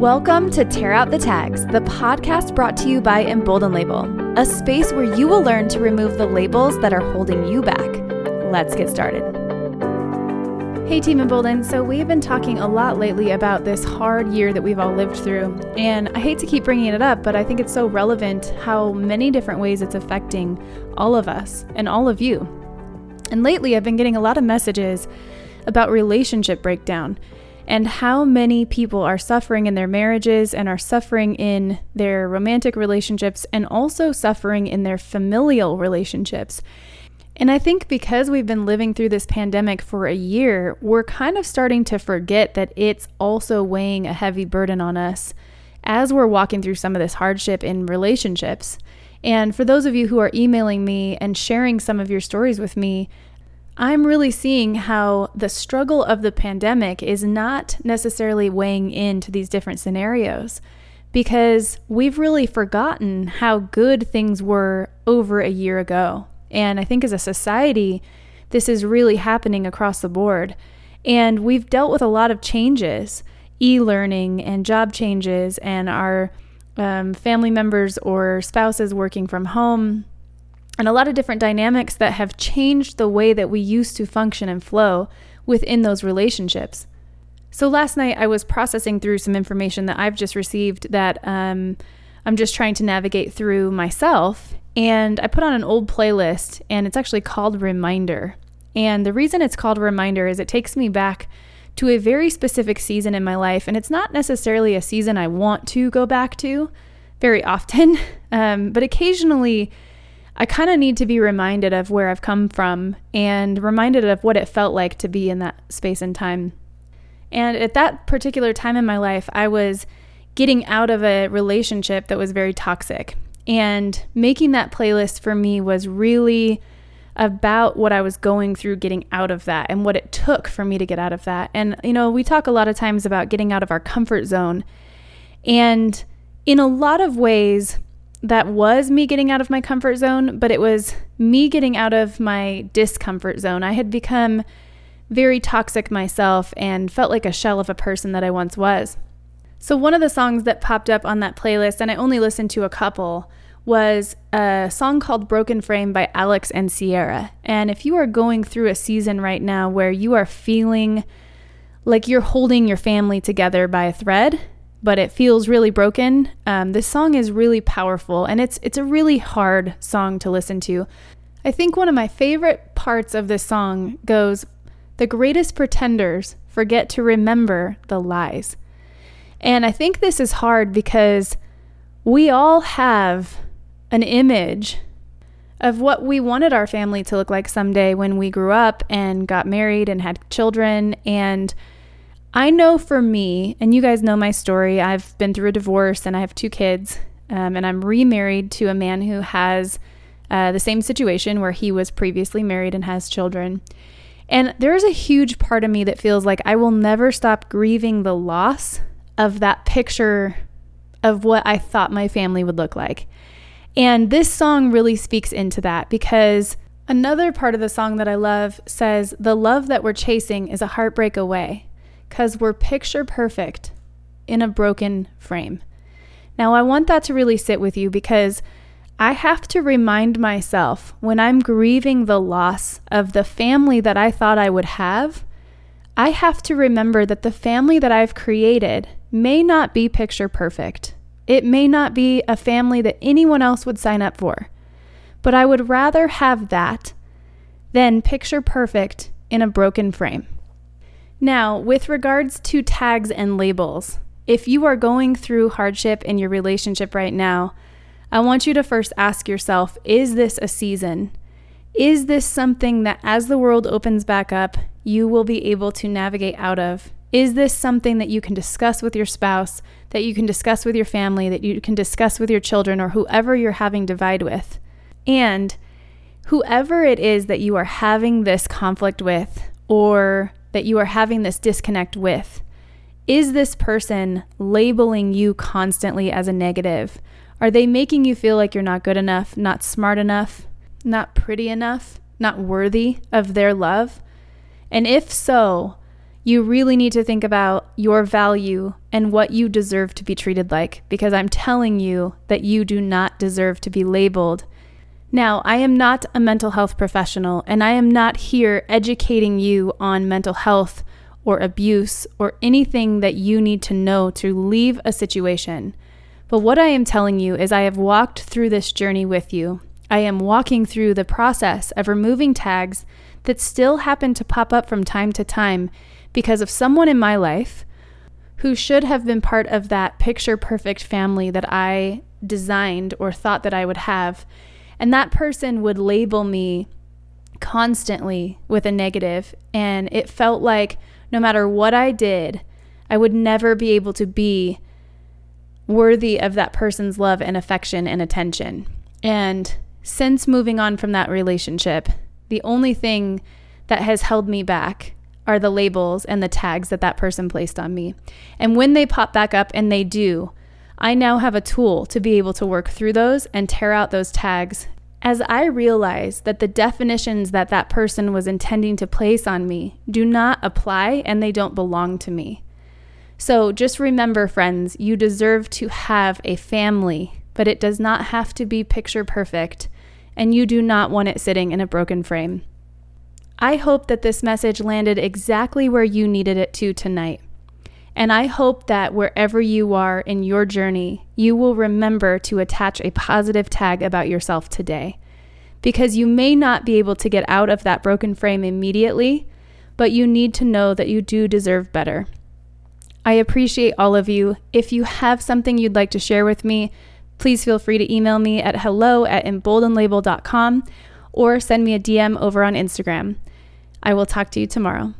Welcome to Tear Out the Tags, the podcast brought to you by Embolden Label, a space where you will learn to remove the labels that are holding you back. Let's get started. Hey Team Embolden, so we've been talking a lot lately about this hard year that we've all lived through, and I hate to keep bringing it up, but I think it's so relevant how many different ways it's affecting all of us and all of you. And lately I've been getting a lot of messages about relationship breakdown and how many people are suffering in their marriages and are suffering in their romantic relationships and also suffering in their familial relationships. And I think because we've been living through this pandemic for a year, we're kind of starting to forget that it's also weighing a heavy burden on us as we're walking through some of this hardship in relationships. And for those of you who are emailing me and sharing some of your stories with me, I'm really seeing how the struggle of the pandemic is not necessarily weighing into these different scenarios, because we've really forgotten how good things were over a year ago. And I think as a society, this is really happening across the board. And we've dealt with a lot of changes, e-learning and job changes and our family members or spouses working from home and a lot of different dynamics that have changed the way that we used to function and flow within those relationships. So last night I was processing through some information that I've just received that I'm just trying to navigate through myself. And I put on an old playlist, and it's actually called Reminder. And the reason it's called Reminder is it takes me back to a very specific season in my life. And it's not necessarily a season I want to go back to very often, but occasionally I kind of need to be reminded of where I've come from and reminded of what it felt like to be in that space and time. And at that particular time in my life, I was getting out of a relationship that was very toxic. And making that playlist for me was really about what I was going through getting out of that and what it took for me to get out of that. And, you know, we talk a lot of times about getting out of our comfort zone. And in a lot of ways, that was me getting out of my comfort zone, but it was me getting out of my discomfort zone. I had become very toxic myself and felt like a shell of a person that I once was. So one of the songs that popped up on that playlist, and I only listened to a couple, was a song called Broken Frame by Alex and Sierra. And if you are going through a season right now where you are feeling like you're holding your family together by a thread, but it feels really broken, this song is really powerful, and it's a really hard song to listen to. I think one of my favorite parts of this song goes, "The greatest pretenders forget to remember the lies." And I think this is hard because we all have an image of what we wanted our family to look like someday when we grew up and got married and had children. And I know for me, and you guys know my story, I've been through a divorce and I have two kids, and I'm remarried to a man who has the same situation where he was previously married and has children. And there's a huge part of me that feels like I will never stop grieving the loss of that picture of what I thought my family would look like. And this song really speaks into that, because another part of the song that I love says, "The love that we're chasing is a heartbreak away, 'cause we're picture perfect in a broken frame." Now, I want that to really sit with you, because I have to remind myself when I'm grieving the loss of the family that I thought I would have, I have to remember that the family that I've created may not be picture perfect. It may not be a family that anyone else would sign up for, but I would rather have that than picture perfect in a broken frame. Now, with regards to tags and labels, if you are going through hardship in your relationship right now, I want you to first ask yourself, is this a season? Is this something that as the world opens back up, you will be able to navigate out of? Is this something that you can discuss with your spouse, that you can discuss with your family, that you can discuss with your children or whoever you're having divide with? And whoever it is that you are having this conflict with or that you are having this disconnect with, is this person labeling you constantly as a negative? Are they making you feel like you're not good enough, not smart enough, not pretty enough, not worthy of their love? And if so, you really need to think about your value and what you deserve to be treated like, because I'm telling you that you do not deserve to be labeled. Now, I am not a mental health professional, and I am not here educating you on mental health or abuse or anything that you need to know to leave a situation. But what I am telling you is I have walked through this journey with you. I am walking through the process of removing tags that still happen to pop up from time to time because of someone in my life who should have been part of that picture-perfect family that I designed or thought that I would have. And that person would label me constantly with a negative, and it felt like no matter what I did, I would never be able to be worthy of that person's love and affection and attention. And since moving on from that relationship, the only thing that has held me back are the labels and the tags that that person placed on me. And when they pop back up, and they do, I now have a tool to be able to work through those and tear out those tags, as I realize that the definitions that that person was intending to place on me do not apply and they don't belong to me. So just remember, friends, you deserve to have a family, but it does not have to be picture perfect, and you do not want it sitting in a broken frame. I hope that this message landed exactly where you needed it to tonight. And I hope that wherever you are in your journey, you will remember to attach a positive tag about yourself today, because you may not be able to get out of that broken frame immediately, but you need to know that you do deserve better. I appreciate all of you. If you have something you'd like to share with me, please feel free to email me at hello@emboldenlabel.com or send me a DM over on Instagram. I will talk to you tomorrow.